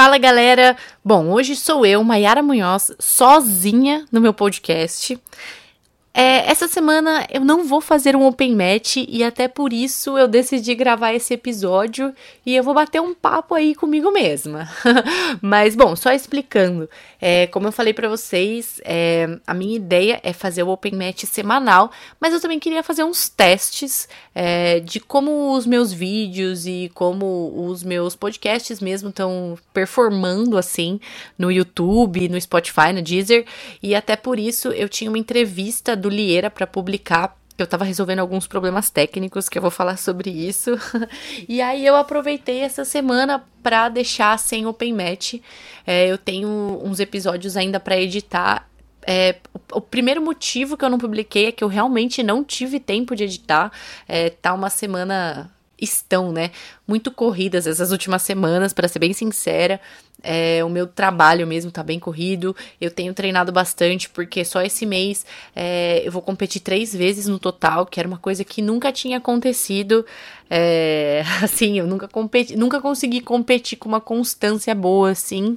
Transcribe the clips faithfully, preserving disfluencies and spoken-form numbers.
Fala, galera! Bom, hoje sou eu, Mayara Munhoz, sozinha no meu podcast. É, essa semana eu não vou fazer um open match e até por isso eu decidi gravar esse episódio e eu vou bater um papo aí comigo mesma. Mas, bom, só explicando. É, como eu falei pra vocês, é, a minha ideia é fazer o open match semanal, mas eu também queria fazer uns testes é, de como os meus vídeos e como os meus podcasts mesmo estão performando, assim, no YouTube, no Spotify, no Deezer, e até por isso eu tinha uma entrevista do Liera para publicar, que eu tava resolvendo alguns problemas técnicos, que eu vou falar sobre isso, e aí eu aproveitei essa semana para deixar sem open match. É, eu tenho uns episódios ainda para editar. É, o, o primeiro motivo que eu não publiquei é que eu realmente não tive tempo de editar. É, tá uma semana... Estão, né, muito corridas essas últimas semanas, para ser bem sincera. É, o meu trabalho mesmo tá bem corrido, eu tenho treinado bastante, porque só esse mês é, eu vou competir três vezes no total, que era uma coisa que nunca tinha acontecido, é, assim, eu nunca, competi, nunca consegui competir com uma constância boa, assim.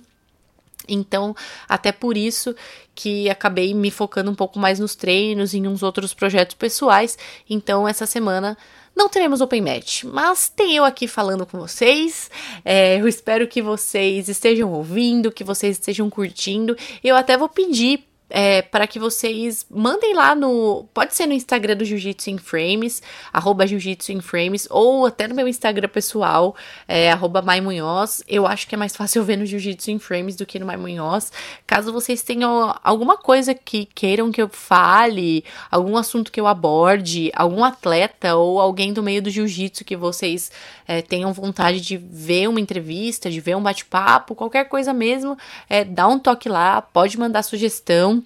Então, até por isso que acabei me focando um pouco mais nos treinos e em uns outros projetos pessoais. Então, essa semana não teremos open match, mas tem eu aqui falando com vocês. É, eu espero que vocês estejam ouvindo, que vocês estejam curtindo. Eu até vou pedir é, para que vocês mandem lá no... Pode ser no Instagram do Jiu-Jitsu em Frames, arroba Jiu-Jitsu em Frames, ou até no meu Instagram pessoal, é, arroba Maimunhoz. Eu acho que é mais fácil ver no Jiu-Jitsu em Frames do que no Maimunhoz. Caso vocês tenham alguma coisa que queiram que eu fale, algum assunto que eu aborde, algum atleta ou alguém do meio do Jiu-Jitsu que vocês é, tenham vontade de ver uma entrevista, de ver um bate-papo, qualquer coisa mesmo, é, dá um toque lá, pode mandar sugestão.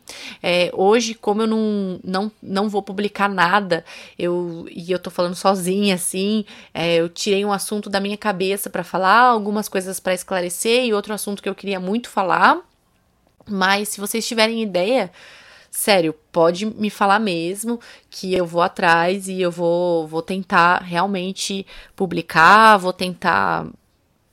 É, hoje, como eu não, não, não vou publicar nada, eu, e eu tô falando sozinha, assim, é, eu tirei um assunto da minha cabeça pra falar, algumas coisas pra esclarecer e outro assunto que eu queria muito falar, mas se vocês tiverem ideia, sério, pode me falar mesmo, que eu vou atrás e eu vou, vou tentar realmente publicar, vou tentar...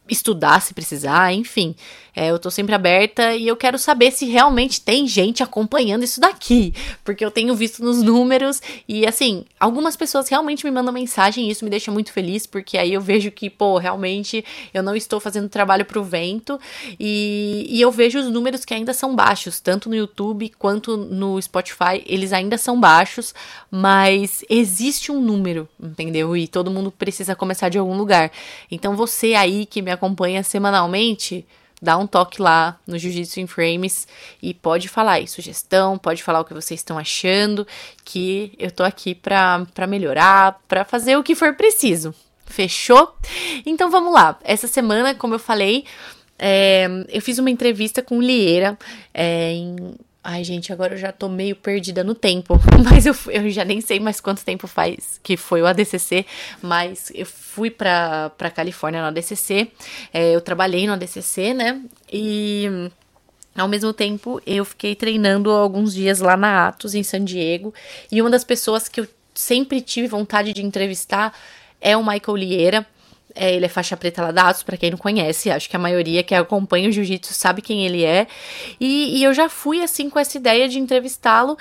estudar se precisar, enfim, é, eu tô sempre aberta e eu quero saber se realmente tem gente acompanhando isso daqui, porque eu tenho visto nos números e, assim, algumas pessoas realmente me mandam mensagem e isso me deixa muito feliz, porque aí eu vejo que, pô, realmente eu não estou fazendo trabalho pro vento e, e eu vejo os números que ainda são baixos, tanto no YouTube quanto no Spotify, eles ainda são baixos, mas existe um número, entendeu? E todo mundo precisa começar de algum lugar, então você aí que me acompanha semanalmente, dá um toque lá no Jiu-Jitsu em Frames e pode falar aí sugestão, pode falar o que vocês estão achando, que eu tô aqui pra, pra melhorar, pra fazer o que for preciso. Fechou? Então vamos lá. Essa semana, como eu falei, é, eu fiz uma entrevista com o Liera é, em... Ai, gente, agora eu já tô meio perdida no tempo, mas eu, eu já nem sei mais quanto tempo faz que foi o A D C C, mas eu fui pra, pra Califórnia no A D C C, é, eu trabalhei no A D C C, né, e ao mesmo tempo eu fiquei treinando alguns dias lá na Atos, em San Diego, e uma das pessoas que eu sempre tive vontade de entrevistar é o Michael Liera. É, ele é faixa preta lá da Atos, pra quem não conhece, acho que a maioria que acompanha o jiu-jitsu sabe quem ele é, e, e eu já fui, assim, com essa ideia de entrevistá-lo,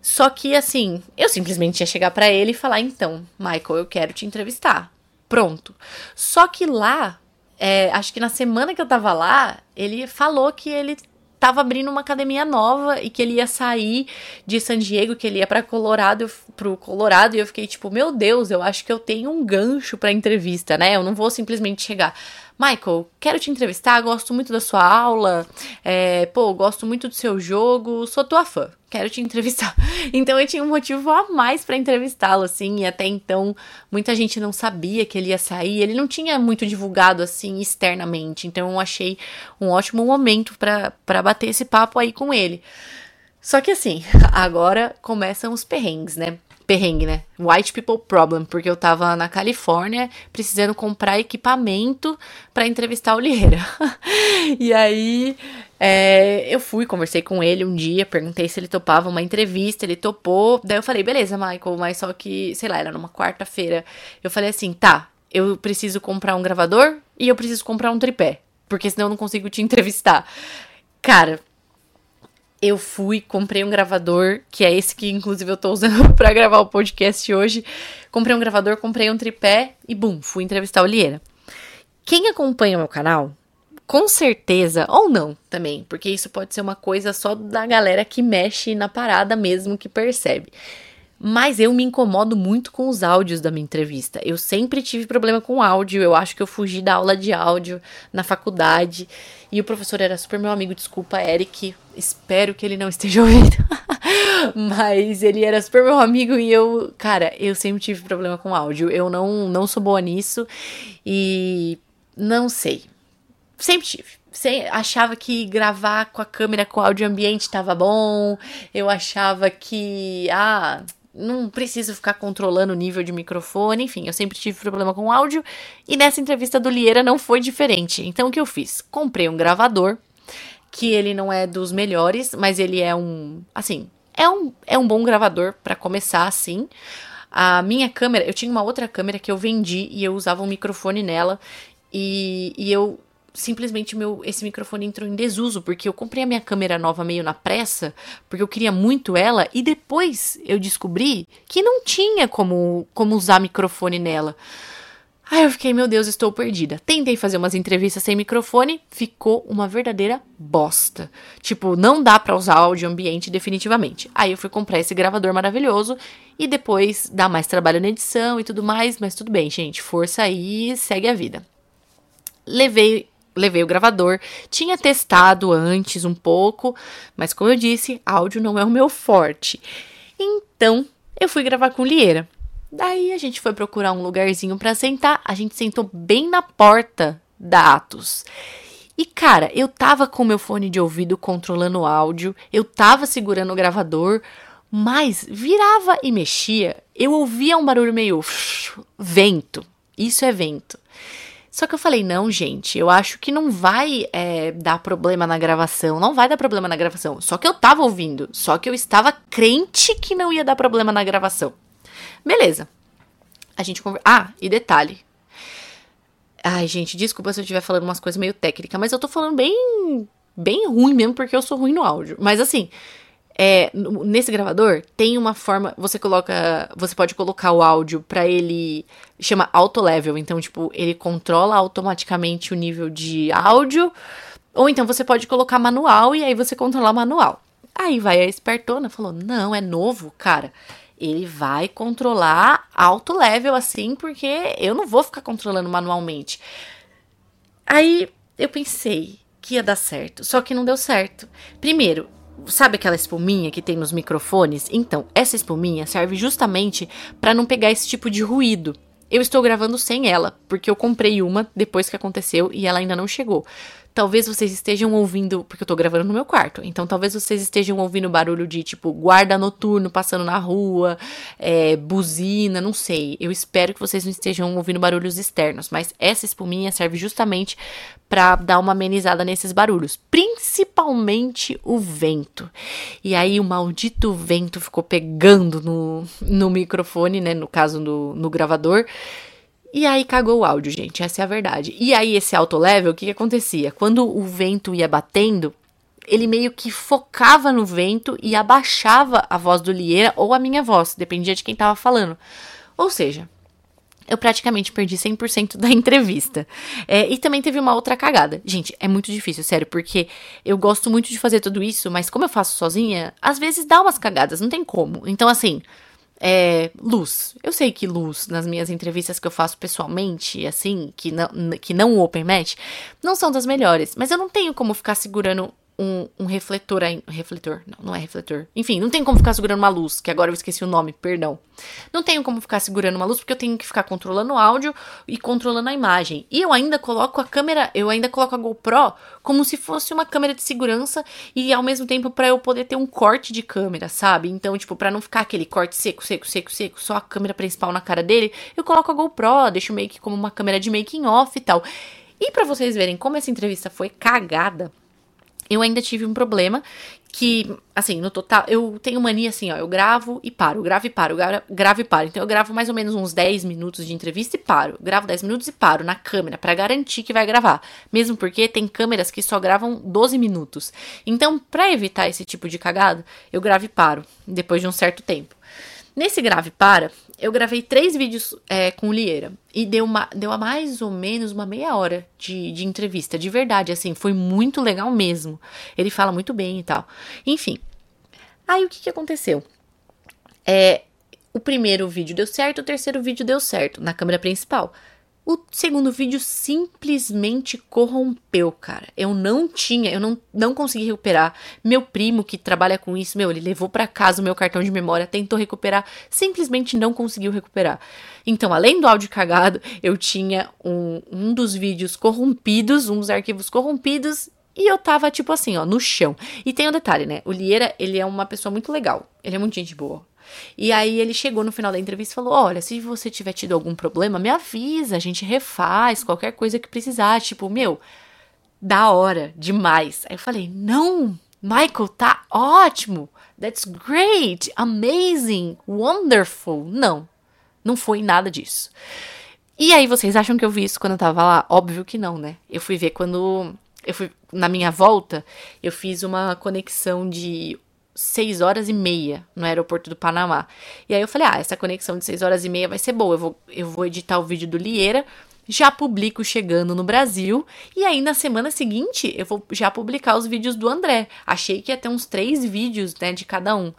só que, assim, eu simplesmente ia chegar pra ele e falar, então, Michael, eu quero te entrevistar, pronto. Só que lá, é, acho que na semana que eu tava lá, ele falou que ele... tava abrindo uma academia nova e que ele ia sair de San Diego, que ele ia para Colorado, pro Colorado, e eu fiquei tipo, meu Deus, eu acho que eu tenho um gancho pra entrevista, né? Eu não vou simplesmente chegar, Michael, quero te entrevistar, gosto muito da sua aula, é, pô, gosto muito do seu jogo, sou tua fã, quero te entrevistar. Então eu tinha um motivo a mais pra entrevistá-lo, assim, e até então muita gente não sabia que ele ia sair, ele não tinha muito divulgado, assim, externamente, então eu achei um ótimo momento pra, pra bater esse papo aí com ele. Só que, assim, agora começam os perrengues, né? Perrengue, né? White people problem, porque eu tava na Califórnia precisando comprar equipamento pra entrevistar o Liera. E aí, é, eu fui, conversei com ele um dia, perguntei se ele topava uma entrevista, ele topou. Daí eu falei, beleza, Michael, mas só que, sei lá, era numa quarta-feira. Eu falei assim, tá, eu preciso comprar um gravador e eu preciso comprar um tripé. porque senão eu não consigo te entrevistar. Cara, eu fui, comprei um gravador, que é esse que inclusive eu tô usando pra gravar o podcast hoje. Comprei um gravador, comprei um tripé e bum, fui entrevistar o Liera. Quem acompanha o meu canal, com certeza, ou não também, porque isso pode ser uma coisa só da galera que mexe na parada mesmo, que percebe. Mas eu me incomodo muito com os áudios da minha entrevista. Eu sempre tive problema com áudio, eu acho que eu fugi da aula de áudio na faculdade. E o professor era super meu amigo, desculpa, Eric, espero que ele não esteja ouvindo. Mas ele era super meu amigo e eu, cara, eu sempre tive problema com áudio. Eu não, não sou boa nisso e não sei. Sempre tive. Achava que gravar com a câmera com áudio ambiente tava bom. Eu achava que... ah, não preciso ficar controlando o nível de microfone, enfim, eu sempre tive problema com áudio, e nessa entrevista do Liera não foi diferente. Então o que eu fiz? Comprei um gravador, que ele não é dos melhores, mas ele é um, assim, é um, é um bom gravador pra começar, assim. A minha câmera, eu tinha uma outra câmera que eu vendi, e eu usava um microfone nela, e, e eu... simplesmente meu, esse microfone entrou em desuso, porque eu comprei a minha câmera nova meio na pressa, porque eu queria muito ela, e depois eu descobri que não tinha como, como usar microfone nela. Aí eu fiquei, meu Deus, estou perdida. Tentei fazer umas entrevistas sem microfone, ficou uma verdadeira bosta. Tipo, não dá pra usar áudio ambiente definitivamente. Aí eu fui comprar esse gravador maravilhoso, e depois dá mais trabalho na edição e tudo mais, mas tudo bem, gente, força aí, segue a vida. Levei... Levei o gravador, tinha testado antes um pouco, mas como eu disse, áudio não é o meu forte. Então, eu fui gravar com o Liera. Daí a gente foi procurar um lugarzinho pra sentar, a gente sentou bem na porta da Atos. E cara, eu tava com meu fone de ouvido controlando o áudio, eu tava segurando o gravador, mas virava e mexia, eu ouvia um barulho meio vento, isso é vento. Só que eu falei, não, gente, eu acho que não vai é, dar problema na gravação, não vai dar problema na gravação. Só que eu tava ouvindo, só que eu estava crente que não ia dar problema na gravação. Beleza. A gente conversa... Ah, e detalhe. Ai, gente, desculpa se eu estiver falando umas coisas meio técnicas, mas eu tô falando bem, bem ruim mesmo, porque eu sou ruim no áudio. Mas assim... É, nesse gravador tem uma forma, você coloca, você pode colocar o áudio pra ele, chama auto level, então tipo, ele controla automaticamente o nível de áudio, ou então você pode colocar manual e aí você controlar o manual. Aí vai a espertona, falou, não, é novo, cara, ele vai controlar auto level assim, porque eu não vou ficar controlando manualmente. Aí eu pensei que ia dar certo, só que não deu certo. Primeiro, sabe aquela espuminha que tem nos microfones? Então, essa espuminha serve justamente para não pegar esse tipo de ruído. Eu estou gravando sem ela, porque eu comprei uma depois que aconteceu e ela ainda não chegou. Talvez vocês estejam ouvindo, porque eu tô gravando no meu quarto, então talvez vocês estejam ouvindo barulho de, tipo, guarda noturno passando na rua, é, buzina, não sei. Eu espero que vocês não estejam ouvindo barulhos externos, mas essa espuminha serve justamente pra dar uma amenizada nesses barulhos, principalmente o vento. E aí o maldito vento ficou pegando no, no microfone, né, no caso do, no gravador. E aí cagou o áudio, gente, essa é a verdade. E aí esse alto level, o que que acontecia? Quando o vento ia batendo, ele meio que focava no vento e abaixava a voz do Liera ou a minha voz, dependia de quem tava falando. Ou seja, eu praticamente perdi cem por cento da entrevista. É, e também teve uma outra cagada. Gente, é muito difícil, sério, porque eu gosto muito de fazer tudo isso, mas como eu faço sozinha, às vezes dá umas cagadas, não tem como. Então assim... É, luz, eu sei que luz nas minhas entrevistas que eu faço pessoalmente, assim, que não, que não o Open Match, não são das melhores, mas eu não tenho como ficar segurando um, um refletor, refletor, não, não é refletor, enfim, não tenho como ficar segurando uma luz, que agora eu esqueci o nome, perdão, não tenho como ficar segurando uma luz, porque eu tenho que ficar controlando o áudio e controlando a imagem, e eu ainda coloco a câmera, eu ainda coloco a GoPro como se fosse uma câmera de segurança, e ao mesmo tempo pra eu poder ter um corte de câmera, sabe, então tipo, pra não ficar aquele corte seco, seco, seco, seco, só a câmera principal na cara dele, eu coloco a GoPro, deixo meio que como uma câmera de making off e tal, e pra vocês verem como essa entrevista foi cagada, Eu ainda tive um problema que, assim, no total, eu tenho mania assim, ó, eu gravo e paro, gravo e paro, gravo e paro. Então eu gravo mais ou menos uns dez minutos de entrevista e paro. Gravo dez minutos e paro na câmera pra garantir que vai gravar. Mesmo porque tem câmeras que só gravam doze minutos. Então, pra evitar esse tipo de cagada, eu gravo e paro depois de um certo tempo. Nesse grave para, eu gravei três vídeos é, com o Liera e deu, uma, deu a mais ou menos uma meia hora de, de entrevista, de verdade, assim, foi muito legal mesmo. Ele fala muito bem e tal. Enfim, aí o que, que aconteceu? É, o primeiro vídeo deu certo, o terceiro vídeo deu certo na câmera principal. O segundo vídeo simplesmente corrompeu, cara. Eu não tinha, eu não, não consegui recuperar. Meu primo que trabalha com isso, meu, ele levou pra casa o meu cartão de memória, tentou recuperar, simplesmente não conseguiu recuperar. Então, além do áudio cagado, eu tinha um, um dos vídeos corrompidos, um dos arquivos corrompidos, e eu tava, tipo assim, ó, no chão. E tem um detalhe, né? O Liera, ele é uma pessoa muito legal. Ele é muito gente boa. E aí ele chegou no final da entrevista e falou, olha, se você tiver tido algum problema, me avisa, a gente refaz, qualquer coisa que precisar, tipo, meu, da hora, demais. Aí eu falei, não, Michael, tá ótimo, that's great, amazing, wonderful. Não, não foi nada disso. E aí vocês acham que eu vi isso quando eu tava lá? Óbvio que não, né? Eu fui ver quando, eu fui na minha volta, eu fiz uma conexão de seis horas e meia no aeroporto do Panamá. E aí eu falei, ah, essa conexão de seis horas e meia vai ser boa. Eu vou, eu vou editar o vídeo do Liera, já publico chegando no Brasil. E aí na semana seguinte eu vou já publicar os vídeos do André. Achei que ia ter uns três vídeos, né, de cada um.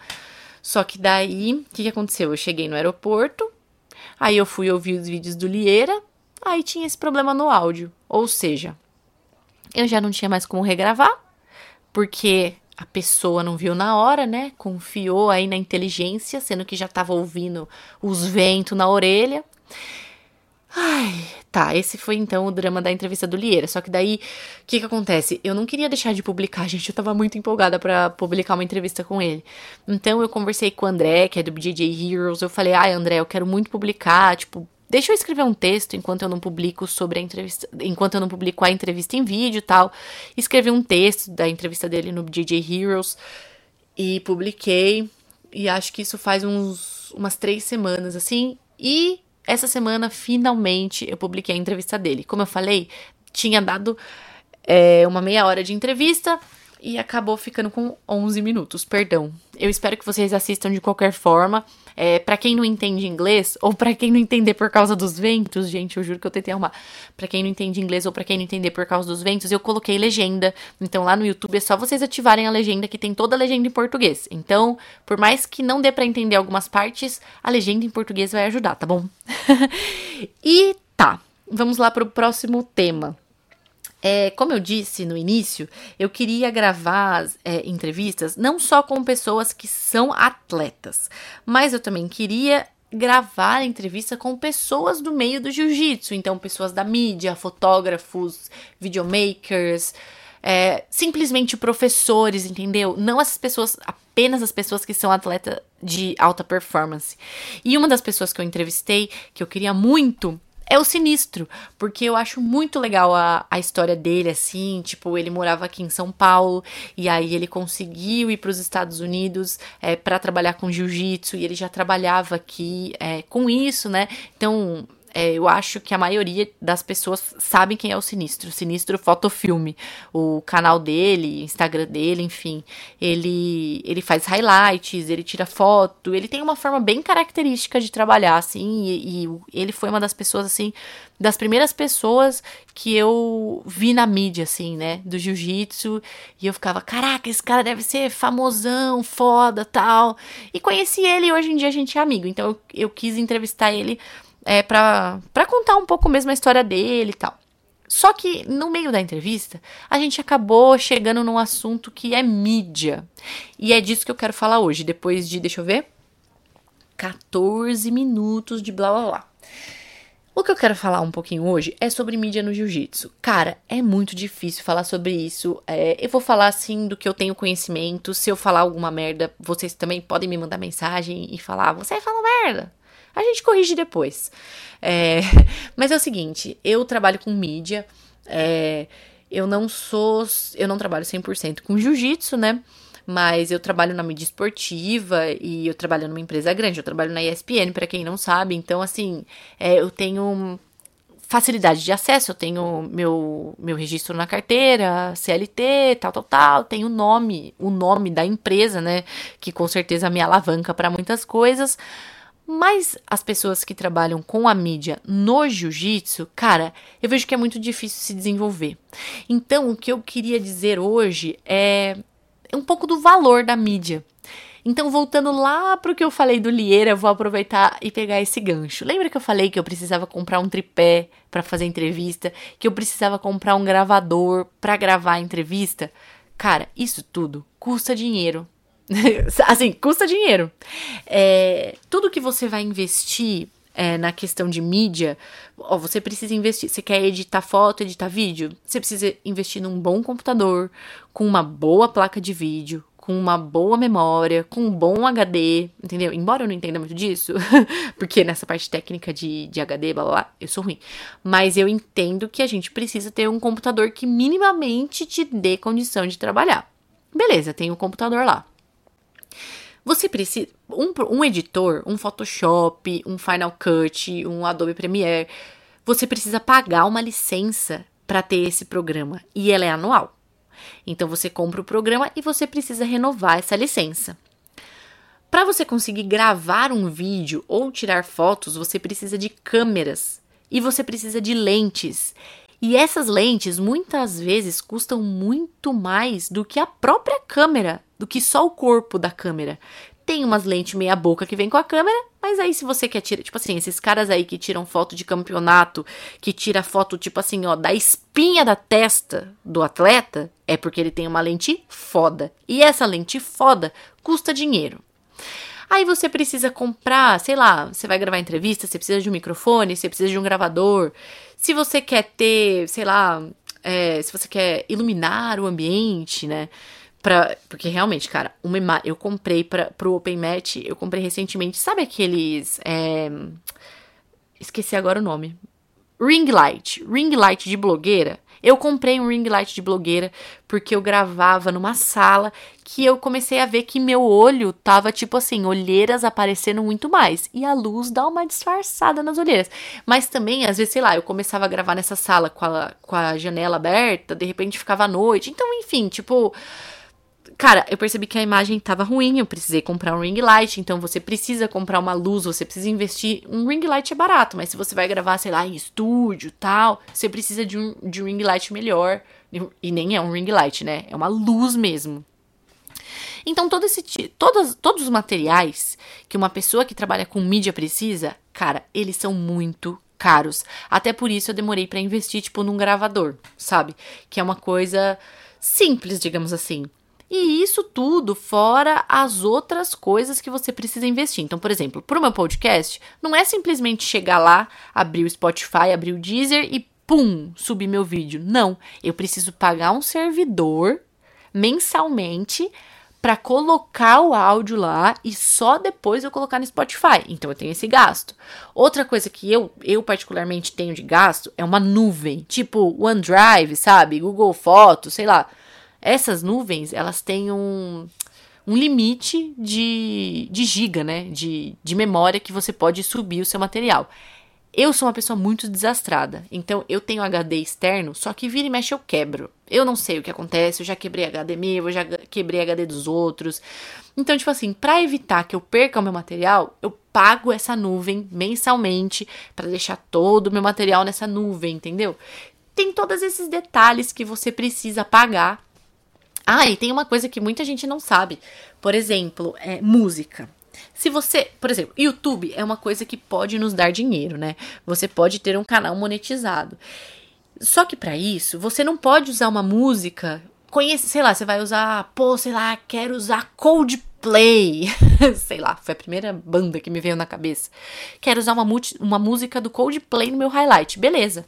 Só que daí, o que, que aconteceu? Eu cheguei no aeroporto, aí eu fui ouvir os vídeos do Liera, aí tinha esse problema no áudio. Ou seja, eu já não tinha mais como regravar, porque a pessoa não viu na hora, né? Confiou aí na inteligência, sendo que já tava ouvindo os ventos na orelha. Ai, tá, esse foi então o drama da entrevista do Liera. Só que daí, o que que acontece? Eu não queria deixar de publicar, gente. Eu tava muito empolgada pra publicar uma entrevista com ele. Então eu conversei com o André, que é do B J J Heroes. Eu falei, ai, André, eu quero muito publicar, tipo, deixa eu escrever um texto enquanto eu não publico sobre a entrevista, enquanto eu não publico a entrevista em vídeo e tal. Escrevi um texto da entrevista dele no B J J Heroes e publiquei. E acho que isso faz uns, umas três semanas, assim. E essa semana, finalmente, eu publiquei a entrevista dele. Como eu falei, tinha dado é, uma meia hora de entrevista e acabou ficando com onze minutos, perdão. Eu espero que vocês assistam de qualquer forma. É, pra quem não entende inglês, ou pra quem não entender por causa dos ventos, gente, eu juro que eu tentei arrumar. Pra quem não entende inglês ou pra quem não entender por causa dos ventos, eu coloquei legenda. Então lá no YouTube é só vocês ativarem a legenda, que tem toda a legenda em português. Então, por mais que não dê pra entender algumas partes, a legenda em português vai ajudar, tá bom? E tá, vamos lá pro próximo tema. É, como eu disse no início, eu queria gravar é, entrevistas não só com pessoas que são atletas, mas eu também queria gravar entrevista com pessoas do meio do jiu-jitsu, então pessoas da mídia, fotógrafos, videomakers, é, simplesmente professores, entendeu? Não essas pessoas, apenas as pessoas que são atleta de alta performance. E uma das pessoas que eu entrevistei, que eu queria muito, é o Sinistro, porque eu acho muito legal a, a história dele, assim, tipo, ele morava aqui em São Paulo, e aí ele conseguiu ir para os Estados Unidos é, para trabalhar com jiu-jitsu, e ele já trabalhava aqui é, com isso, né, então é, eu acho que a maioria das pessoas sabem quem é o Sinistro, Sinistro Fotofilme, o canal dele, Instagram dele, enfim, ele, ele faz highlights, ele tira foto, ele tem uma forma bem característica de trabalhar, assim, e, e ele foi uma das pessoas, assim, das primeiras pessoas que eu vi na mídia, assim, né, do jiu-jitsu, e eu ficava, caraca, esse cara deve ser famosão, foda, tal, e conheci ele, e hoje em dia a gente é amigo, então eu, eu quis entrevistar ele, É, pra, pra contar um pouco mesmo a história dele e tal. Só que, no meio da entrevista, a gente acabou chegando num assunto que é mídia. E é disso que eu quero falar hoje, depois de, deixa eu ver, catorze minutos de blá blá blá. O que eu quero falar um pouquinho hoje é sobre mídia no jiu-jitsu. Cara, é muito difícil falar sobre isso. É, eu vou falar, assim, do que eu tenho conhecimento. Se eu falar alguma merda, vocês também podem me mandar mensagem e falar, você fala merda. A gente corrige depois. É, mas é o seguinte, eu trabalho com mídia, é, Eu não sou... Eu não trabalho cem por cento com jiu-jitsu, né? Mas eu trabalho na mídia esportiva e eu trabalho numa empresa grande. Eu trabalho na E S P N, pra quem não sabe. Então, assim, é, eu tenho facilidade de acesso. Eu tenho meu, meu registro na carteira, C L T, tal, tal, tal. Tenho o nome, o nome da empresa, né? Que com certeza me alavanca pra muitas coisas. Mas as pessoas que trabalham com a mídia no jiu-jitsu, cara, eu vejo que é muito difícil se desenvolver. Então, o que eu queria dizer hoje é um pouco do valor da mídia. Então, voltando lá pro que eu falei do Liera, eu vou aproveitar e pegar esse gancho. Lembra que eu falei que eu precisava comprar um tripé para fazer entrevista? Que eu precisava comprar um gravador para gravar a entrevista? Cara, isso tudo custa dinheiro. Assim, custa dinheiro. É, tudo que você vai investir é, na questão de mídia, ó, você precisa investir. Você quer editar foto, editar vídeo? Você precisa investir num bom computador, com uma boa placa de vídeo, com uma boa memória, com um bom H D, entendeu? Embora eu não entenda muito disso, porque nessa parte técnica de, de H D, blá, blá, blá, eu sou ruim. Mas eu entendo que a gente precisa ter um computador que minimamente te dê condição de trabalhar. Beleza, tem um computador lá. Você precisa, um, um editor, um Photoshop, um Final Cut, um Adobe Premiere, você precisa pagar uma licença para ter esse programa, e ela é anual. Então você compra o programa e você precisa renovar essa licença. Para você conseguir gravar um vídeo ou tirar fotos, você precisa de câmeras e você precisa de lentes. E essas lentes muitas vezes custam muito mais do que a própria câmera, do que só o corpo da câmera. Tem umas lentes meia boca que vem com a câmera, mas aí se você quer tirar, tipo assim, esses caras aí que tiram foto de campeonato, que tira foto tipo assim, ó, da espinha da testa do atleta, é porque ele tem uma lente foda. E essa lente foda custa dinheiro. Aí você precisa comprar, sei lá, você vai gravar entrevista, você precisa de um microfone, você precisa de um gravador. Se você quer ter, sei lá, é, se você quer iluminar o ambiente, né? Pra, porque realmente, cara, uma ima- eu comprei pra, pro Open Match, eu comprei recentemente, sabe aqueles... É, esqueci agora o nome. Ring light. Ring light de blogueira. Eu comprei um ring light de blogueira porque eu gravava numa sala que eu comecei a ver que meu olho tava, tipo assim, olheiras aparecendo muito mais. E a luz dá uma disfarçada nas olheiras. Mas também, às vezes, sei lá, eu começava a gravar nessa sala com a, com a janela aberta, de repente ficava à noite. Então, enfim, tipo... Cara, eu percebi que a imagem tava ruim, eu precisei comprar um ring light, então você precisa comprar uma luz, você precisa investir... Um ring light é barato, mas se você vai gravar, sei lá, em estúdio e tal, você precisa de um, de um ring light melhor. E nem é um ring light, né? É uma luz mesmo. Então, todo esse, todos, todos os materiais que uma pessoa que trabalha com mídia precisa, cara, eles são muito caros. Até por isso eu demorei pra investir, tipo, num gravador, sabe? Que é uma coisa simples, digamos assim. E isso tudo fora as outras coisas que você precisa investir. Então, por exemplo, para o meu podcast, não é simplesmente chegar lá, abrir o Spotify, abrir o Deezer e pum, subir meu vídeo. Não, eu preciso pagar um servidor mensalmente para colocar o áudio lá e só depois eu colocar no Spotify. Então, eu tenho esse gasto. Outra coisa que eu, eu particularmente tenho de gasto é uma nuvem, tipo OneDrive, sabe? Google Fotos, sei lá. Essas nuvens, elas têm um, um limite de, de giga, né? De, de memória que você pode subir o seu material. Eu sou uma pessoa muito desastrada. Então, eu tenho H D externo, só que vira e mexe eu quebro. Eu não sei o que acontece, eu já quebrei H D meu, eu já quebrei H D dos outros. Então, tipo assim, pra evitar que eu perca o meu material, eu pago essa nuvem mensalmente pra deixar todo o meu material nessa nuvem, entendeu? Tem todos esses detalhes que você precisa pagar. Ah, e tem uma coisa que muita gente não sabe. Por exemplo, é música. Se você, por exemplo, YouTube é uma coisa que pode nos dar dinheiro, né? Você pode ter um canal monetizado. Só que para isso, você não pode usar uma música, conhece, sei lá, você vai usar, pô, sei lá, quero usar Coldplay. Sei lá, foi a primeira banda que me veio na cabeça. Quero usar uma, multi, uma música do Coldplay no meu highlight. Beleza.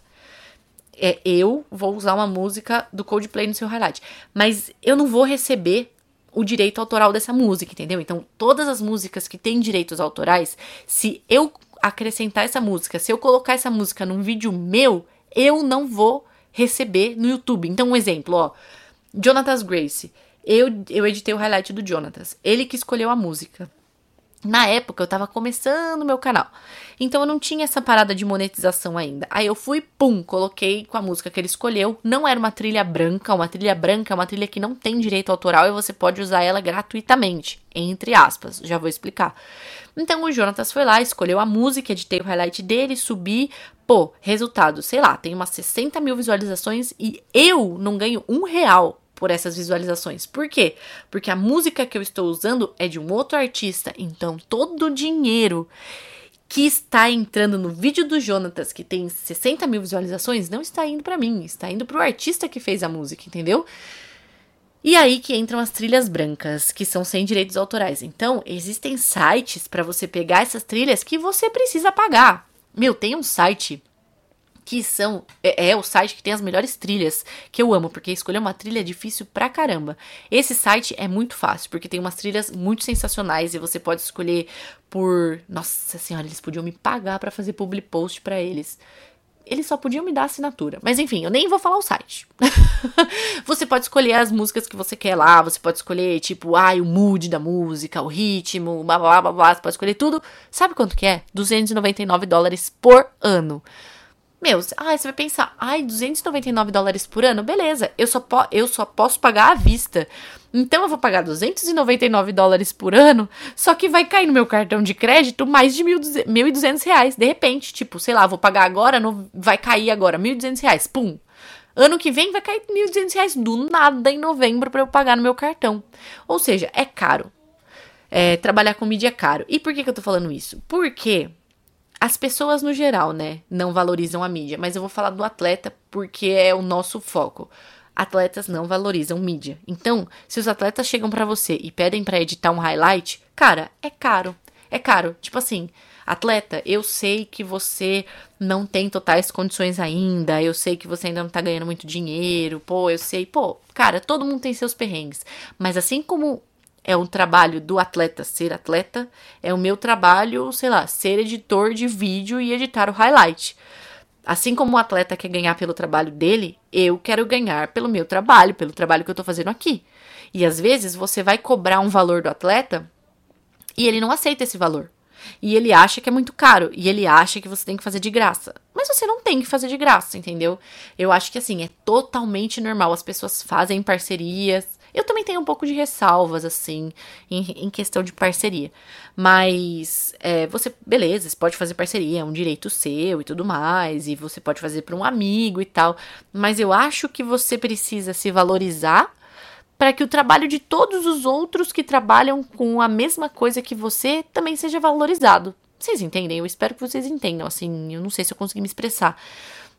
É, eu vou usar uma música do Coldplay no seu highlight, mas eu não vou receber o direito autoral dessa música, entendeu? Então, todas as músicas que têm direitos autorais, se eu acrescentar essa música, se eu colocar essa música num vídeo meu, eu não vou receber no YouTube. Então, um exemplo, ó, Jonathan Grace. Eu, eu editei o highlight do Jonathan. Ele que escolheu a música. Na época, eu tava começando o meu canal. Então, eu não tinha essa parada de monetização ainda. Aí, eu fui, pum, coloquei com a música que ele escolheu. Não era uma trilha branca. Uma trilha branca é uma trilha que não tem direito autoral e você pode usar ela gratuitamente. Entre aspas. Já vou explicar. Então, o Jonatas foi lá, escolheu a música, editei o highlight dele, subi. Pô, resultado, sei lá, tem umas sessenta mil visualizações e eu não ganho um real por essas visualizações. Por quê? Porque a música que eu estou usando é de um outro artista, então todo o dinheiro que está entrando no vídeo do Jonatas, que tem sessenta mil visualizações, não está indo para mim, está indo para o artista que fez a música, entendeu? E aí que entram as trilhas brancas, que são sem direitos autorais. Então, existem sites para você pegar essas trilhas que você precisa pagar. Meu, tem um site... que são, é, é o site que tem as melhores trilhas, que eu amo, porque escolher uma trilha é difícil pra caramba. Esse site é muito fácil, porque tem umas trilhas muito sensacionais, e você pode escolher por... Nossa senhora, eles podiam me pagar pra fazer public post pra eles. Eles só podiam me dar assinatura. Mas enfim, eu nem vou falar o site. Você pode escolher as músicas que você quer lá, você pode escolher, tipo, ai, o mood da música, o ritmo, blá, blá, blá, blá, você pode escolher tudo. Sabe quanto que é? duzentos e noventa e nove dólares por ano. Meu, ai, você vai pensar, ai, duzentos e noventa e nove dólares por ano? Beleza, eu só, po- eu só posso pagar à vista. Então eu vou pagar duzentos e noventa e nove dólares por ano, só que vai cair no meu cartão de crédito mais de mil e duzentos reais, de repente. Tipo, sei lá, vou pagar agora, não, vai cair agora, mil e duzentos reais, pum. Ano que vem vai cair mil e duzentos reais do nada em novembro pra eu pagar no meu cartão. Ou seja, é caro. É, trabalhar com mídia é caro. E por que que eu tô falando isso? Porque... as pessoas no geral, né, não valorizam a mídia, mas eu vou falar do atleta porque é o nosso foco. Atletas não valorizam mídia. Então, se os atletas chegam pra você e pedem pra editar um highlight, cara, é caro. É caro. Tipo assim, atleta, eu sei que você não tem totais condições ainda, eu sei que você ainda não tá ganhando muito dinheiro, pô, eu sei, pô, cara, todo mundo tem seus perrengues. Mas assim como... é um trabalho do atleta ser atleta, é o meu trabalho, sei lá, ser editor de vídeo e editar o highlight. Assim como o atleta quer ganhar pelo trabalho dele, eu quero ganhar pelo meu trabalho, pelo trabalho que eu tô fazendo aqui. E às vezes você vai cobrar um valor do atleta e ele não aceita esse valor. E ele acha que é muito caro, e ele acha que você tem que fazer de graça. Mas você não tem que fazer de graça, entendeu? Eu acho que assim, é totalmente normal, as pessoas fazem parcerias. Eu também tenho um pouco de ressalvas, assim, em, em questão de parceria. Mas, é, você, beleza, você pode fazer parceria, é um direito seu e tudo mais. E você pode fazer para um amigo e tal. Mas eu acho que você precisa se valorizar para que o trabalho de todos os outros que trabalham com a mesma coisa que você também seja valorizado. Vocês entendem? Eu espero que vocês entendam, assim, eu não sei se eu consegui me expressar.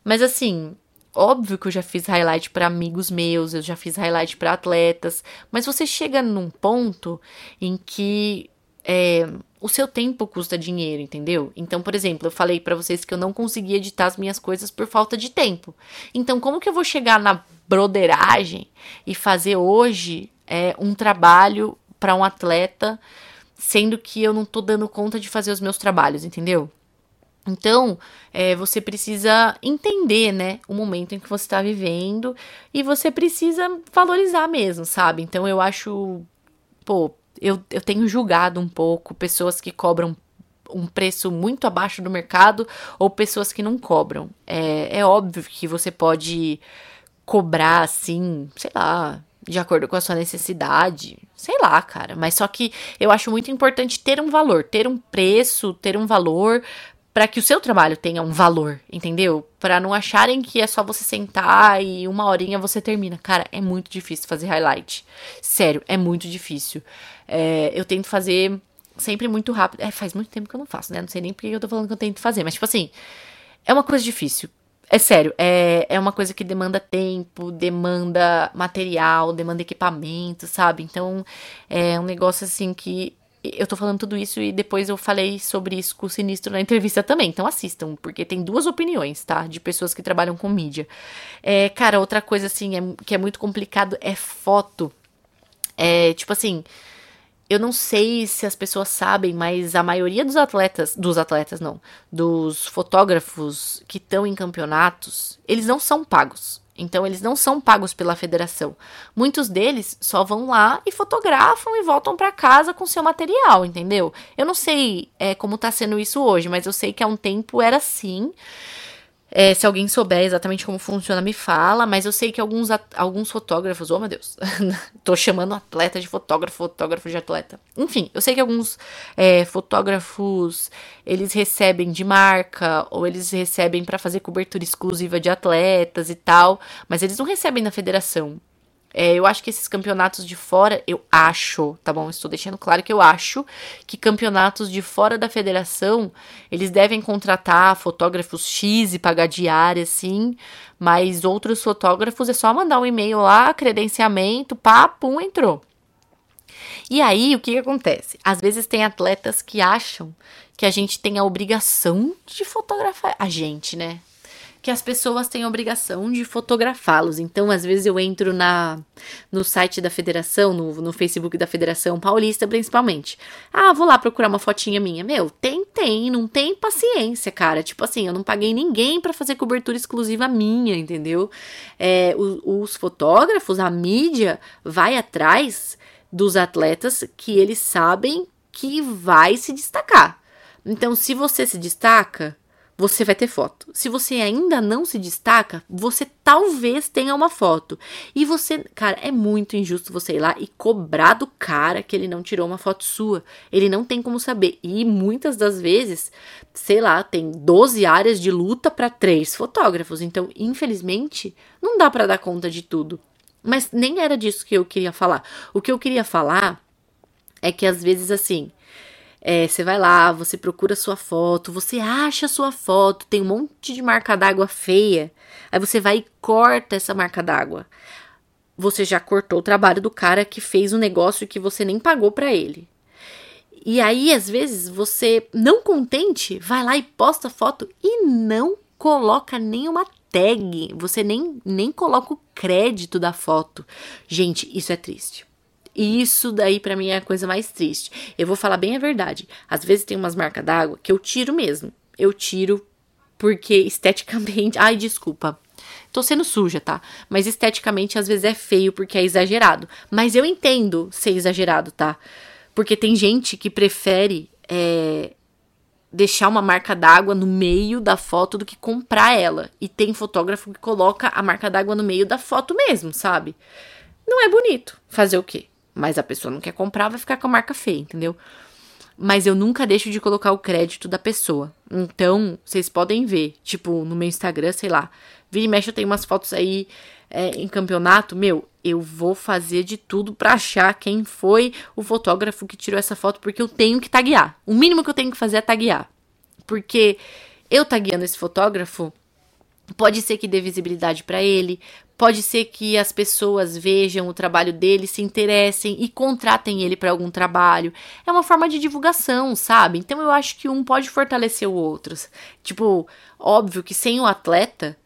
Mas, assim... óbvio que eu já fiz highlight pra amigos meus, eu já fiz highlight pra atletas, mas você chega num ponto em que é, o seu tempo custa dinheiro, entendeu? Então, por exemplo, eu falei pra vocês que eu não conseguia editar as minhas coisas por falta de tempo. Então, como que eu vou chegar na broderagem e fazer hoje é, um trabalho pra um atleta, sendo que eu não tô dando conta de fazer os meus trabalhos, entendeu? Então, é, você precisa entender, né, o momento em que você está vivendo e você precisa valorizar mesmo, sabe? Então, eu acho, pô, eu, eu tenho julgado um pouco pessoas que cobram um preço muito abaixo do mercado ou pessoas que não cobram. É, é óbvio que você pode cobrar, assim, sei lá... de acordo com a sua necessidade, sei lá, cara. Mas só que eu acho muito importante ter um valor, ter um preço, ter um valor para que o seu trabalho tenha um valor, entendeu? Para não acharem que é só você sentar e uma horinha você termina. Cara, é muito difícil fazer highlight. Sério, é muito difícil. É, eu tento fazer sempre muito rápido. É, faz muito tempo que eu não faço, né? Não sei nem porque eu tô falando que eu tento fazer. Mas, tipo assim, é uma coisa difícil. É sério, é, é uma coisa que demanda tempo, demanda material, demanda equipamento, sabe? Então, é um negócio assim que... eu tô falando tudo isso e depois eu falei sobre isso com o Sinistro na entrevista também. Então assistam, porque tem duas opiniões, tá? De pessoas que trabalham com mídia. É, cara, outra coisa assim é, que é muito complicado é foto. É, tipo assim... eu não sei se as pessoas sabem, mas a maioria dos atletas... Dos atletas, não. Dos fotógrafos que estão em campeonatos, eles não são pagos. Então, eles não são pagos pela federação. Muitos deles só vão lá e fotografam e voltam para casa com seu material, entendeu? Eu não sei é, como tá sendo isso hoje, mas eu sei que há um tempo era assim. É, se alguém souber exatamente como funciona, me fala. Mas eu sei que alguns, alguns fotógrafos... Oh, meu Deus. Tô chamando atleta de fotógrafo, fotógrafo de atleta. Enfim, eu sei que alguns é, fotógrafos, eles recebem de marca, ou eles recebem pra fazer cobertura exclusiva de atletas e tal. Mas eles não recebem na federação. É, eu acho que esses campeonatos de fora... Eu acho, tá bom? Estou deixando claro que eu acho que campeonatos de fora da federação, eles devem contratar fotógrafos X e pagar diária, sim. Mas outros fotógrafos é só mandar um e-mail lá, credenciamento, pá, pum, entrou. E aí, o que, que acontece? Às vezes tem atletas que acham que a gente tem a obrigação de fotografar... A gente, né? Que as pessoas têm a obrigação de fotografá-los. Então, às vezes, eu entro na, no site da federação, no, no Facebook da Federação Paulista, principalmente. Ah, vou lá procurar uma fotinha minha. Meu, tem, tem, não tem paciência, cara. Tipo assim, eu não paguei ninguém pra fazer cobertura exclusiva minha, entendeu? É, os, os fotógrafos, a mídia, vai atrás dos atletas que eles sabem que vai se destacar. Então, se você se destaca... você vai ter foto. Se você ainda não se destaca, você talvez tenha uma foto. E você, cara, é muito injusto você ir lá e cobrar do cara que ele não tirou uma foto sua. Ele não tem como saber. E muitas das vezes, sei lá, tem doze áreas de luta para três fotógrafos. Então, infelizmente, não dá para dar conta de tudo. Mas nem era disso que eu queria falar. O que eu queria falar é que às vezes, assim... É, você vai lá, você procura sua foto, você acha sua foto, tem um monte de marca d'água feia, aí você vai e corta essa marca d'água. Você já cortou o trabalho do cara que fez um negócio que você nem pagou pra ele. E aí, às vezes, você, não contente, vai lá e posta a foto e não coloca nenhuma tag, você nem, nem coloca o crédito da foto. Gente, isso é triste. E isso daí pra mim é a coisa mais triste. Eu vou falar bem a verdade. Às vezes tem umas marcas d'água que eu tiro mesmo. Eu tiro porque esteticamente... Ai, desculpa. Tô sendo suja, tá? Mas esteticamente às vezes é feio porque é exagerado. Mas eu entendo ser exagerado, tá? Porque tem gente que prefere é, deixar uma marca d'água no meio da foto do que comprar ela. E tem fotógrafo que coloca a marca d'água no meio da foto mesmo, sabe? Não é bonito. Fazer o quê? Mas a pessoa não quer comprar, vai ficar com a marca feia, entendeu? Mas eu nunca deixo de colocar o crédito da pessoa. Então, vocês podem ver, tipo, no meu Instagram, sei lá, vira e mexe eu tenho umas fotos aí é, em campeonato, meu, eu vou fazer de tudo pra achar quem foi o fotógrafo que tirou essa foto, porque eu tenho que taguear. O mínimo que eu tenho que fazer é taguear. Porque eu tagueando esse fotógrafo, pode ser que dê visibilidade pra ele, pode ser que as pessoas vejam o trabalho dele, se interessem e contratem ele para algum trabalho. É uma forma de divulgação, sabe? Então eu acho que um pode fortalecer o outro. Tipo, óbvio que sem o atleta,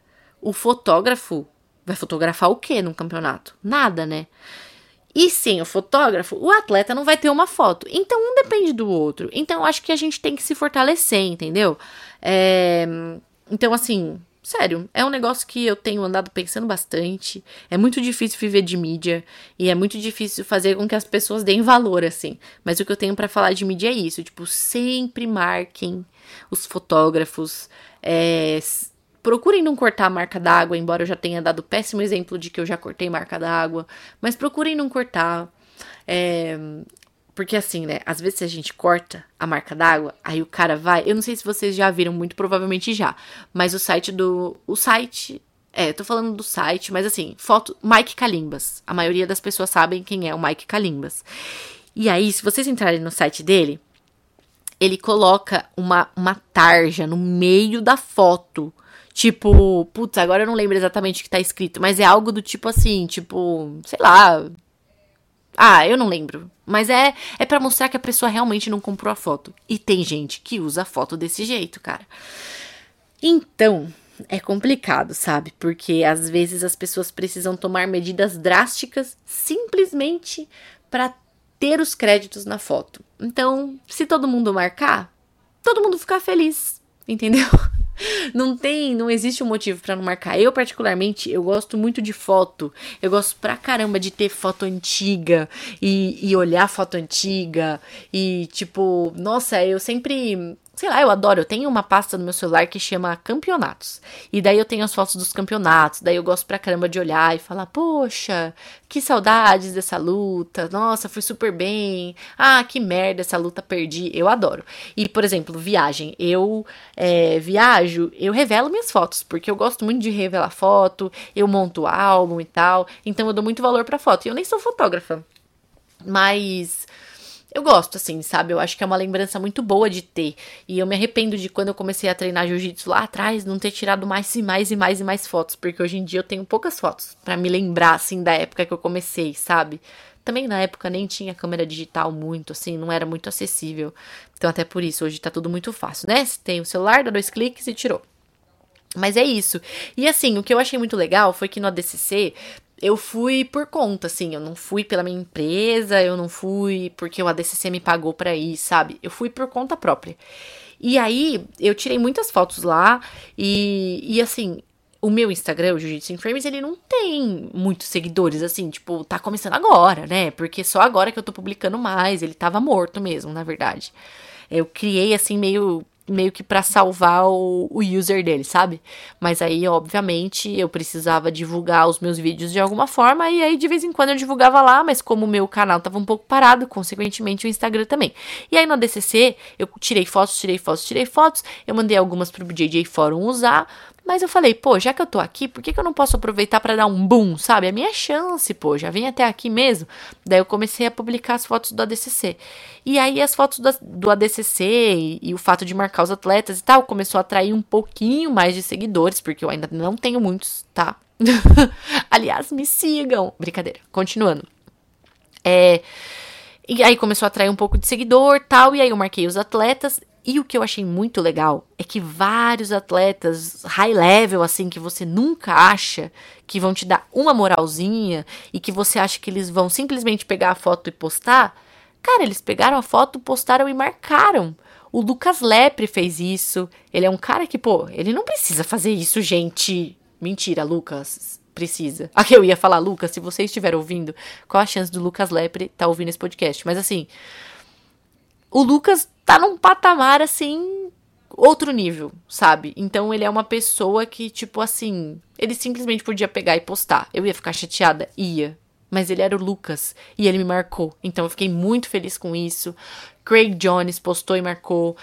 o fotógrafo vai fotografar o quê num campeonato? Nada, né? E sem o fotógrafo, o atleta não vai ter uma foto. Então um depende do outro. Então eu acho que a gente tem que se fortalecer, entendeu? É... Então assim... Sério, é um negócio que eu tenho andado pensando bastante. É muito difícil viver de mídia. E é muito difícil fazer com que as pessoas deem valor, assim. Mas o que eu tenho pra falar de mídia é isso. Tipo, sempre marquem os fotógrafos. É, procurem não cortar a marca d'água. Embora eu já tenha dado o péssimo exemplo de que eu já cortei marca d'água. Mas procurem não cortar. É... Porque assim, né, às vezes a gente corta a marca d'água, aí o cara vai... Eu não sei se vocês já viram, muito provavelmente já, mas o site do... O site... É, eu tô falando do site, mas assim, foto... Mike Calimbas. A maioria das pessoas sabem quem é o Mike Calimbas. E aí, se vocês entrarem no site dele, ele coloca uma, uma tarja no meio da foto. Tipo, putz, agora eu não lembro exatamente o que tá escrito, mas é algo do tipo assim, tipo, sei lá... Ah, eu não lembro. Mas é, é pra mostrar que a pessoa realmente não comprou a foto. E tem gente que usa a foto desse jeito, cara. Então, é complicado, sabe? Porque às vezes as pessoas precisam tomar medidas drásticas simplesmente pra ter os créditos na foto. Então, se todo mundo marcar, todo mundo fica feliz, entendeu? Não tem, não existe um motivo pra não marcar. Eu, particularmente, eu gosto muito de foto. Eu gosto pra caramba de ter foto antiga e, e olhar foto antiga. E, tipo, nossa, eu sempre... Sei lá, eu adoro, eu tenho uma pasta no meu celular que chama campeonatos, e daí eu tenho as fotos dos campeonatos, daí eu gosto pra caramba de olhar e falar, poxa, que saudades dessa luta, nossa, fui super bem, ah, que merda, essa luta perdi, eu adoro. E, por exemplo, viagem, eu é, viajo, eu revelo minhas fotos, porque eu gosto muito de revelar foto, eu monto álbum e tal, então eu dou muito valor pra foto, e eu nem sou fotógrafa, mas... Eu gosto, assim, sabe? Eu acho que é uma lembrança muito boa de ter. E eu me arrependo de quando eu comecei a treinar jiu-jitsu lá atrás, não ter tirado mais e mais e mais e mais fotos. Porque hoje em dia eu tenho poucas fotos pra me lembrar, assim, da época que eu comecei, sabe? Também na época nem tinha câmera digital muito, assim, não era muito acessível. Então até por isso, hoje tá tudo muito fácil, né? Você tem o celular, dá dois cliques e tirou. Mas é isso. E assim, o que eu achei muito legal foi que no A D C C... Eu fui por conta, assim, eu não fui pela minha empresa, eu não fui porque o A D C C me pagou pra ir, sabe? Eu fui por conta própria. E aí, eu tirei muitas fotos lá e, e assim, o meu Instagram, o Jiu-Jitsu em Frames, ele não tem muitos seguidores, assim, tipo, tá começando agora, né? Porque só agora que eu tô publicando mais, ele tava morto mesmo, na verdade. Eu criei, assim, meio... meio que pra salvar o, o user dele, sabe? Mas aí, obviamente, eu precisava divulgar os meus vídeos de alguma forma, e aí de vez em quando eu divulgava lá, mas como o meu canal tava um pouco parado, consequentemente o Instagram também. E aí no A D C C, eu tirei fotos, tirei fotos, tirei fotos, eu mandei algumas pro B J J Forum usar, mas eu falei, pô, já que eu tô aqui, por que que eu não posso aproveitar pra dar um boom, sabe? É a minha chance, pô, já vim até aqui mesmo. Daí eu comecei a publicar as fotos do A D C C. E aí as fotos do, do A D C C e, e o fato de marcar os atletas e tal, começou a atrair um pouquinho mais de seguidores, porque eu ainda não tenho muitos, tá? Aliás, me sigam! Brincadeira, continuando. É, e aí começou a atrair um pouco de seguidor e tal, e aí eu marquei os atletas, e o que eu achei muito legal é que vários atletas high level, assim, que você nunca acha que vão te dar uma moralzinha, e que você acha que eles vão simplesmente pegar a foto e postar, cara, eles pegaram a foto, postaram e marcaram. O Lucas Lepre fez isso, ele é um cara que, pô, ele não precisa fazer isso, gente. Mentira, Lucas, precisa. Aqui eu ia falar, Lucas, se você estiver ouvindo, qual a chance do Lucas Lepre tá ouvindo esse podcast? Mas assim, o Lucas tá num patamar, assim, outro nível, sabe? Então ele é uma pessoa que, tipo assim, ele simplesmente podia pegar e postar. Eu ia ficar chateada? Ia. Mas ele era o Lucas, e ele me marcou. Então eu fiquei muito feliz com isso. Craig Jones postou e marcou.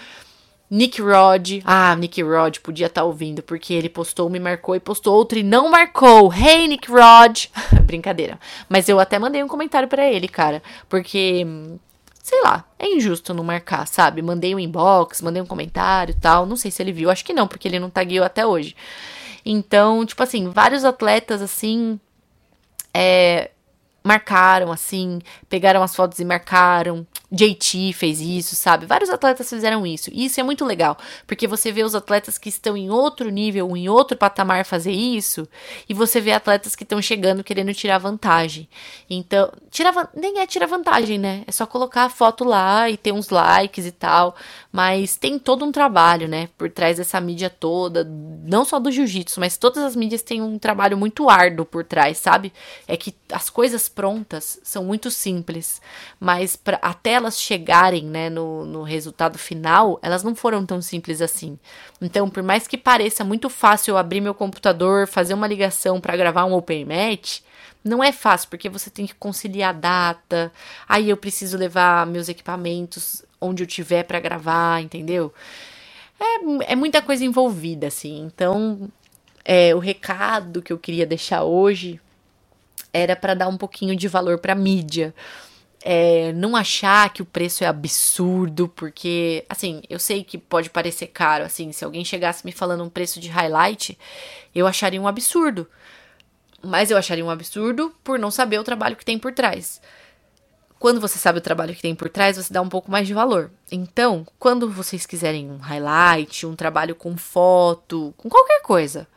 Nick Rod. Ah, Nick Rod podia estar tá ouvindo, porque ele postou, me marcou, e postou outro e não marcou. Hey, Nick Rod! Brincadeira. Mas eu até mandei um comentário pra ele, cara. Porque, sei lá, é injusto não marcar, sabe? Mandei um inbox, mandei um comentário e tal. Não sei se ele viu, acho que não, porque ele não tagueou até hoje. Então, tipo assim, vários atletas, assim... É... marcaram, assim, pegaram as fotos e marcaram, J T fez isso, sabe, vários atletas fizeram isso, e isso é muito legal, porque você vê os atletas que estão em outro nível, em outro patamar fazer isso, e você vê atletas que estão chegando querendo tirar vantagem, então, tirar, nem é tirar vantagem, né, é só colocar a foto lá e ter uns likes e tal, mas tem todo um trabalho, né, por trás dessa mídia toda, não só do jiu-jitsu, mas todas as mídias têm um trabalho muito árduo por trás, sabe, é que as coisas prontas são muito simples, mas pra, até elas chegarem, né, no, no resultado final, elas não foram tão simples assim. Então, por mais que pareça muito fácil eu abrir meu computador, fazer uma ligação para gravar um open match, não é fácil, porque você tem que conciliar a data, aí eu preciso levar meus equipamentos onde eu tiver para gravar, entendeu? É, é muita coisa envolvida, assim. Então, é, o recado que eu queria deixar hoje era para dar um pouquinho de valor para mídia. É, não achar que o preço é absurdo, porque, assim, eu sei que pode parecer caro, assim, se alguém chegasse me falando um preço de highlight, eu acharia um absurdo. Mas eu acharia um absurdo por não saber o trabalho que tem por trás. Quando você sabe o trabalho que tem por trás, você dá um pouco mais de valor. Então, quando vocês quiserem um highlight, um trabalho com foto, com qualquer coisa,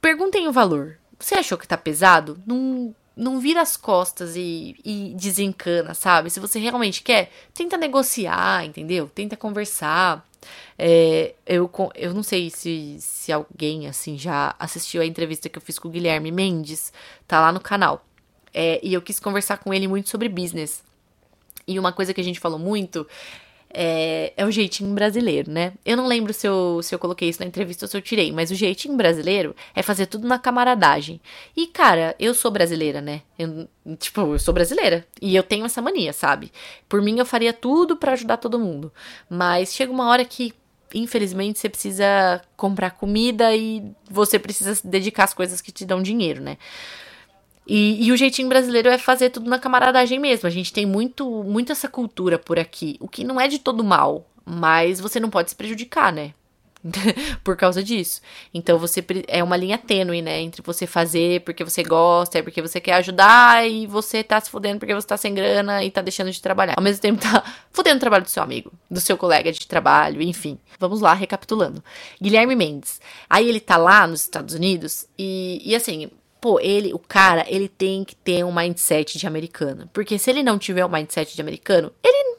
perguntem o valor. Você achou que tá pesado? Não, não vira as costas e, e desencana, sabe? Se você realmente quer, tenta negociar, entendeu? Tenta conversar. É, eu, eu não sei se, se alguém, assim, já assistiu a entrevista que eu fiz com o Guilherme Mendes, tá lá no canal. É, e eu quis conversar com ele muito sobre business. E uma coisa que a gente falou muito é, é o jeitinho brasileiro, né? Eu não lembro se eu, se eu coloquei isso na entrevista ou se eu tirei, mas o jeitinho brasileiro é fazer tudo na camaradagem. E, cara, eu sou brasileira, né? Eu, tipo, eu sou brasileira. E eu tenho essa mania, sabe? Por mim, eu faria tudo pra ajudar todo mundo. Mas chega uma hora que, infelizmente, você precisa comprar comida e você precisa se dedicar às coisas que te dão dinheiro, né? E, e o jeitinho brasileiro é fazer tudo na camaradagem mesmo. A gente tem muito, muito essa cultura por aqui, o que não é de todo mal, mas você não pode se prejudicar, né? Por causa disso. Então, você é uma linha tênue, né? Entre você fazer porque você gosta, é porque você quer ajudar, e você tá se fudendo porque você tá sem grana e tá deixando de trabalhar. Ao mesmo tempo, tá fudendo o trabalho do seu amigo, do seu colega de trabalho, enfim. Vamos lá, recapitulando. Guilherme Mendes. Aí ele tá lá nos Estados Unidos e, e assim... Pô, ele, o cara, ele tem que ter um mindset de americano. Porque se ele não tiver um mindset de americano, ele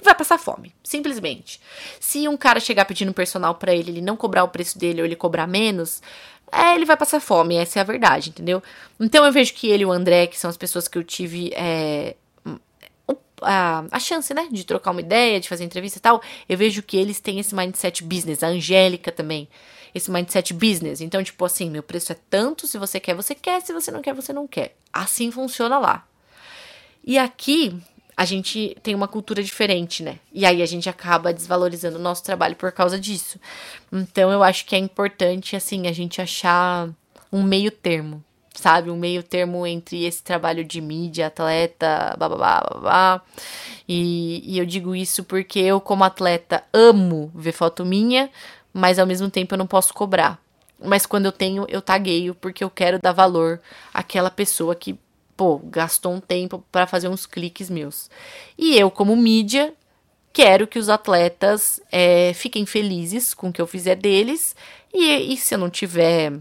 vai passar fome, simplesmente. Se um cara chegar pedindo personal pra ele, ele não cobrar o preço dele ou ele cobrar menos, é, ele vai passar fome, essa é a verdade, entendeu? Então eu vejo que ele e o André, que são as pessoas que eu tive... É, A, a chance, né, de trocar uma ideia, de fazer entrevista e tal, eu vejo que eles têm esse mindset business, a Angélica também, esse mindset business, então tipo assim, meu preço é tanto, se você quer, você quer, se você não quer, você não quer, assim funciona lá. E aqui, a gente tem uma cultura diferente, né, e aí a gente acaba desvalorizando o nosso trabalho por causa disso, então eu acho que é importante, assim, a gente achar um meio termo, sabe, um meio termo entre esse trabalho de mídia, atleta, bababá, bababá, e, e eu digo isso porque eu, como atleta, amo ver foto minha, mas ao mesmo tempo eu não posso cobrar, mas quando eu tenho, eu tagueio, porque eu quero dar valor àquela pessoa que, pô, gastou um tempo pra fazer uns cliques meus, e eu, como mídia, quero que os atletas é, fiquem felizes com o que eu fizer deles, e, e se eu não tiver...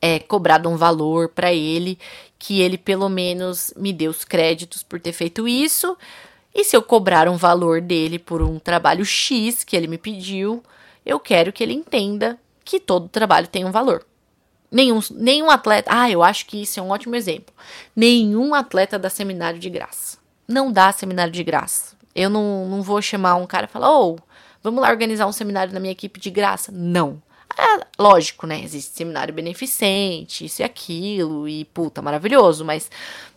É, cobrado um valor pra ele, que ele pelo menos me dê os créditos por ter feito isso, e se eu cobrar um valor dele por um trabalho X que ele me pediu, eu quero que ele entenda que todo trabalho tem um valor. Nenhum, nenhum atleta, ah, eu acho que isso é um ótimo exemplo, nenhum atleta dá seminário de graça, não dá seminário de graça, eu não, não vou chamar um cara e falar, ô, oh, vamos lá organizar um seminário na minha equipe de graça, não. É, lógico, né, existe seminário beneficente, isso e aquilo, e puta, maravilhoso, mas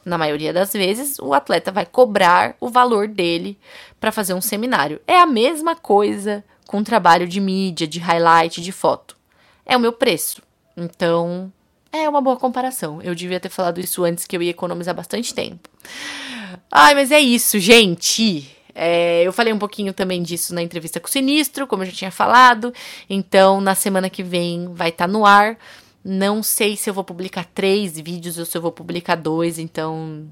na maioria das vezes o atleta vai cobrar o valor dele pra fazer um seminário. É a mesma coisa com trabalho de mídia, de highlight, de foto. É o meu preço, então é uma boa comparação. Eu devia ter falado isso antes, que eu ia economizar bastante tempo. Ai, mas é isso, gente! É, eu falei um pouquinho também disso na entrevista com o Sinistro, como eu já tinha falado. Então, na semana que vem vai estar no ar. Não sei se eu vou publicar três vídeos ou se eu vou publicar dois. Então,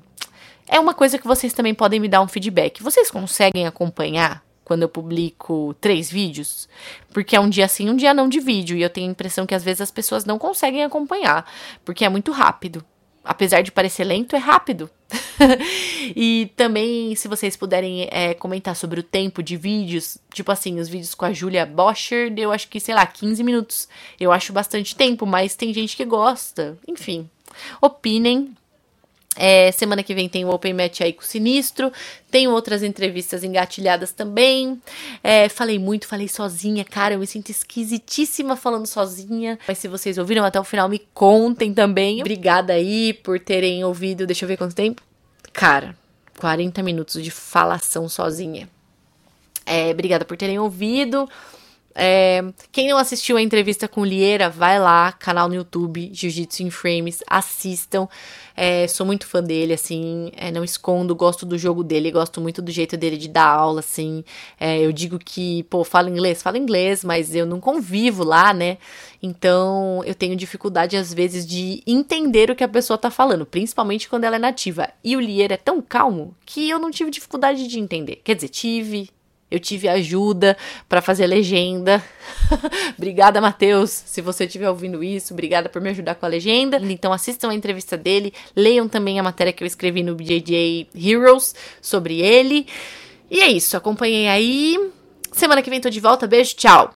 é uma coisa que vocês também podem me dar um feedback. Vocês conseguem acompanhar quando eu publico três vídeos? Porque é um dia sim, um dia não de vídeo. E eu tenho a impressão que às vezes as pessoas não conseguem acompanhar, porque é muito rápido. Apesar de parecer lento, é rápido. E também, se vocês puderem é, comentar sobre o tempo de vídeos, tipo assim, os vídeos com a Julia Boscher, eu acho que, sei lá, quinze minutos. Eu acho bastante tempo, mas tem gente que gosta. Enfim, opinem. É, semana que vem tem o Open Match aí com o Sinistro, tem outras entrevistas engatilhadas também, é, falei muito, falei sozinha, cara, eu me sinto esquisitíssima falando sozinha, mas se vocês ouviram até o final, me contem também, obrigada aí por terem ouvido, deixa eu ver quanto tempo, cara, quarenta minutos de falação sozinha, é, obrigada por terem ouvido. É, quem não assistiu a entrevista com o Liera, vai lá, canal no YouTube, Jiu-Jitsu em Frames, assistam, é, sou muito fã dele, assim, é, não escondo, gosto do jogo dele, gosto muito do jeito dele de dar aula, assim, é, eu digo que, pô, fala inglês, fala inglês, mas eu não convivo lá, né, então eu tenho dificuldade às vezes de entender o que a pessoa tá falando, principalmente quando ela é nativa, e o Liera é tão calmo que eu não tive dificuldade de entender, quer dizer, tive... Eu tive ajuda para fazer legenda. Obrigada, Matheus, se você estiver ouvindo isso. Obrigada por me ajudar com a legenda. Então assistam a entrevista dele. Leiam também a matéria que eu escrevi no B J J Heroes sobre ele. E é isso. Acompanhem aí. Semana que vem tô de volta. Beijo, tchau.